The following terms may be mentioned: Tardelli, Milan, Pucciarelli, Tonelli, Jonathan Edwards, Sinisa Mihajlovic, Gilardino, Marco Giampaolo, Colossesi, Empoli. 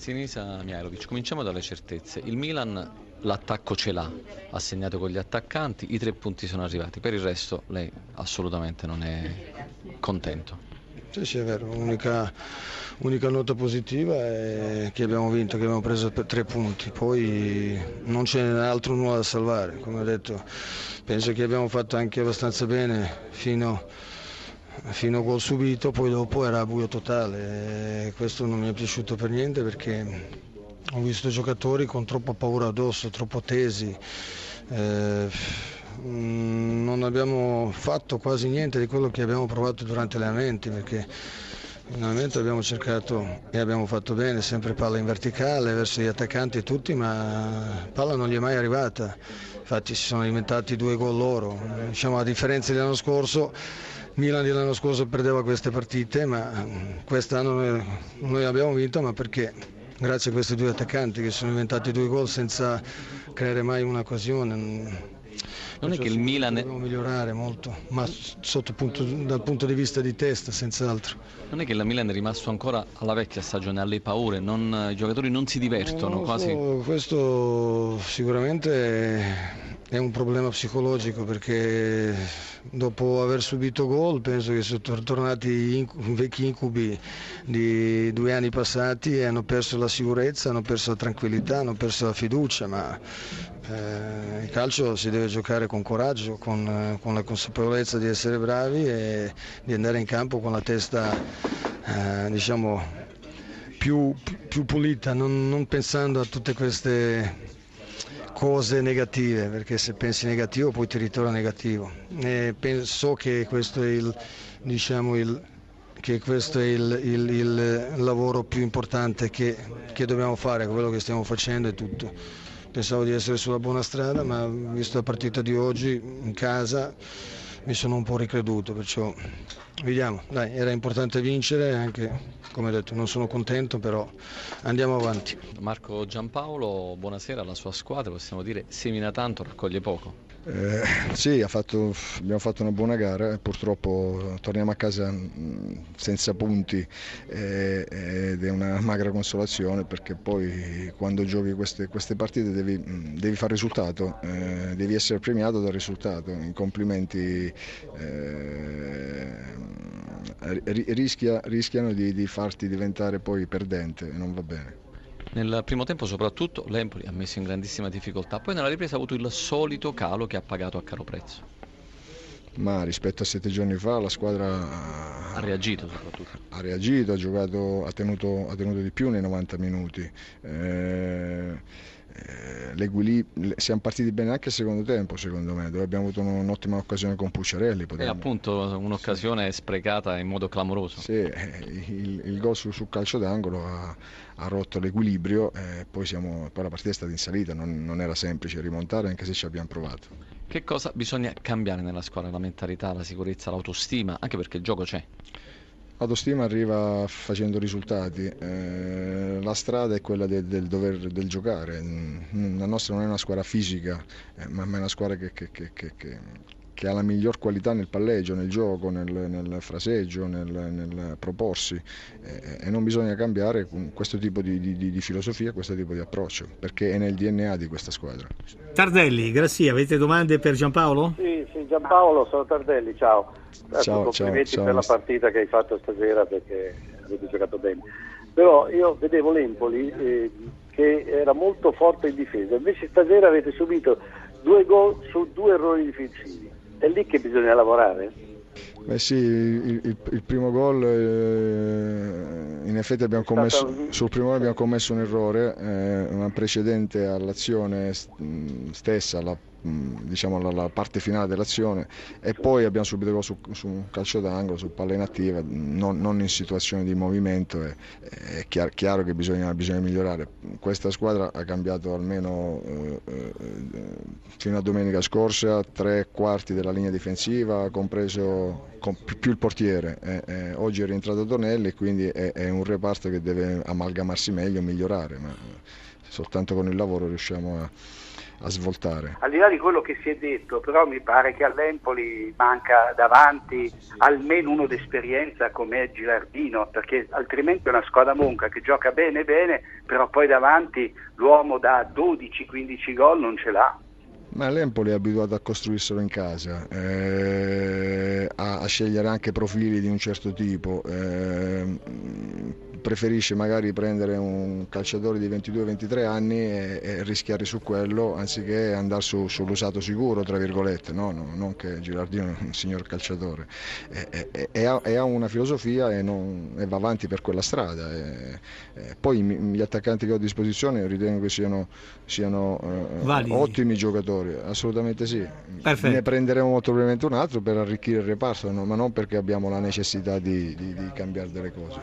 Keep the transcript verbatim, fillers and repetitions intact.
Sinisa Mihajlovic, cominciamo dalle certezze. Il Milan l'attacco ce l'ha, ha segnato con gli attaccanti, i tre punti sono arrivati, per il resto lei assolutamente non è contento. Sì, sì, è vero, l'unica nota positiva è che abbiamo vinto, che abbiamo preso tre punti, poi non c'è altro nulla da salvare, come ho detto, penso che abbiamo fatto anche abbastanza bene fino, fino a gol subito, poi dopo era buio totale e questo non mi è piaciuto per niente perché ho visto giocatori con troppa paura addosso, troppo tesi, eh, non abbiamo fatto quasi niente di quello che abbiamo provato durante gli allenamenti, perché in allenamento abbiamo cercato e abbiamo fatto bene, sempre palla in verticale verso gli attaccanti tutti, ma palla non gli è mai arrivata, infatti si sono diventati due gol loro, diciamo a differenza dell'anno scorso. Milan dell'anno scorso perdeva queste partite, ma quest'anno noi abbiamo vinto, ma perché? Grazie a questi due attaccanti che sono diventati due gol senza creare mai un'occasione. Non è che il Milan dobbiamo migliorare molto, ma sotto punto, dal punto di vista di testa senz'altro. Non è che la Milan è rimasto ancora alla vecchia stagione, alle paure, non, i giocatori non si divertono, non quasi. So, questo sicuramente è un problema psicologico, perché dopo aver subito gol penso che sono tornati in vecchi incubi di due anni passati e hanno perso la sicurezza, hanno perso la tranquillità, hanno perso la fiducia, ma eh, il calcio si deve giocare con coraggio, con, con la consapevolezza di essere bravi e di andare in campo con la testa eh, diciamo più, più pulita, non, non pensando a tutte queste cose negative, perché se pensi negativo poi ti ritorna negativo. E penso che questo è il, diciamo il, che questo è il, il, il lavoro più importante che, che dobbiamo fare, quello che stiamo facendo è tutto. Pensavo di essere sulla buona strada, ma visto la partita di oggi in casa mi sono un po' ricreduto, perciò vediamo, dai, era importante vincere, anche come detto non sono contento, però andiamo avanti. Marco Giampaolo, buonasera, alla sua squadra possiamo dire semina tanto, raccoglie poco. Eh, sì, ha fatto, abbiamo fatto una buona gara, purtroppo torniamo a casa senza punti eh, ed è una magra consolazione, perché poi quando giochi queste, queste partite devi, devi fare risultato, eh, devi essere premiato dal risultato. In complimenti eh, rischia, rischiano di, di farti diventare poi perdente e non va bene. Nel primo tempo soprattutto l'Empoli ha messo in grandissima difficoltà, poi nella ripresa ha avuto il solito calo che ha pagato a caro prezzo. Ma rispetto a sette giorni fa la squadra ha reagito soprattutto. Ha reagito, ha giocato, ha tenuto, ha tenuto di più nei novanta minuti. Eh, eh, siamo partiti bene anche al secondo tempo, secondo me, dove abbiamo avuto un'ottima occasione con Pucciarelli. È appunto un'occasione sì, sprecata in modo clamoroso. Sì, il, il gol sul su calcio d'angolo ha... ha rotto l'equilibrio e poi, siamo, poi la partita è stata in salita, non, non era semplice rimontare anche se ci abbiamo provato. Che cosa bisogna cambiare nella squadra? La mentalità, la sicurezza, l'autostima, anche perché il gioco c'è. L'autostima arriva facendo risultati, eh, la strada è quella del, del dover del giocare, la nostra non è una squadra fisica, eh, ma è una squadra che... che, che, che, che... che ha la miglior qualità nel palleggio, nel gioco, nel, nel fraseggio, nel, nel proporsi e, e non bisogna cambiare questo tipo di, di, di filosofia, questo tipo di approccio, perché è nel D N A di questa squadra. Tardelli, grazie, avete domande per Giampaolo? Sì, sì, Giampaolo, sono Tardelli, ciao. Ciao, complimenti ciao, ciao. Per la partita che hai fatto stasera, perché avete giocato bene. Però io vedevo l'Empoli eh, che era molto forte in difesa, invece stasera avete subito due gol su due errori difensivi. È lì che bisogna lavorare? Beh sì, il, il, il primo gol eh, in effetti abbiamo commesso, sul primo gol abbiamo commesso un errore, eh, una precedente all'azione stessa, la, diciamo la, la parte finale dell'azione, e poi abbiamo subito gol su, su un calcio d'angolo, su palla inattiva, non, non in situazione di movimento, è, è chiaro, chiaro che bisogna, bisogna migliorare. Questa squadra ha cambiato almeno eh, eh, fino a domenica scorsa tre quarti della linea difensiva, compreso con, più il portiere, eh, eh, oggi è rientrato Tonelli, quindi è, è un reparto che deve amalgamarsi meglio, migliorare, ma se soltanto con il lavoro riusciamo a, a svoltare. Al di là di quello che si è detto, però mi pare che all'Empoli manca davanti almeno uno d'esperienza come Gilardino, perché altrimenti è una squadra monca che gioca bene bene, però poi davanti l'uomo da dodici quindici gol non ce l'ha. Ma l'Empoli è abituato a costruirselo in casa, eh, a, a scegliere anche profili di un certo tipo, eh, preferisce magari prendere un calciatore di ventidue ventitré anni e, e rischiare su quello anziché andare su, sull'usato sicuro, tra virgolette, no? No, non che Gilardino è un signor calciatore, e, e, e, ha, e ha una filosofia e, non, e va avanti per quella strada. E, e poi gli attaccanti che ho a disposizione ritengo che siano, siano eh, ottimi giocatori. Assolutamente sì. Perfetto. Ne prenderemo probabilmente un altro per arricchire il reparto, no? Ma non perché abbiamo la necessità di, di, di cambiare delle cose.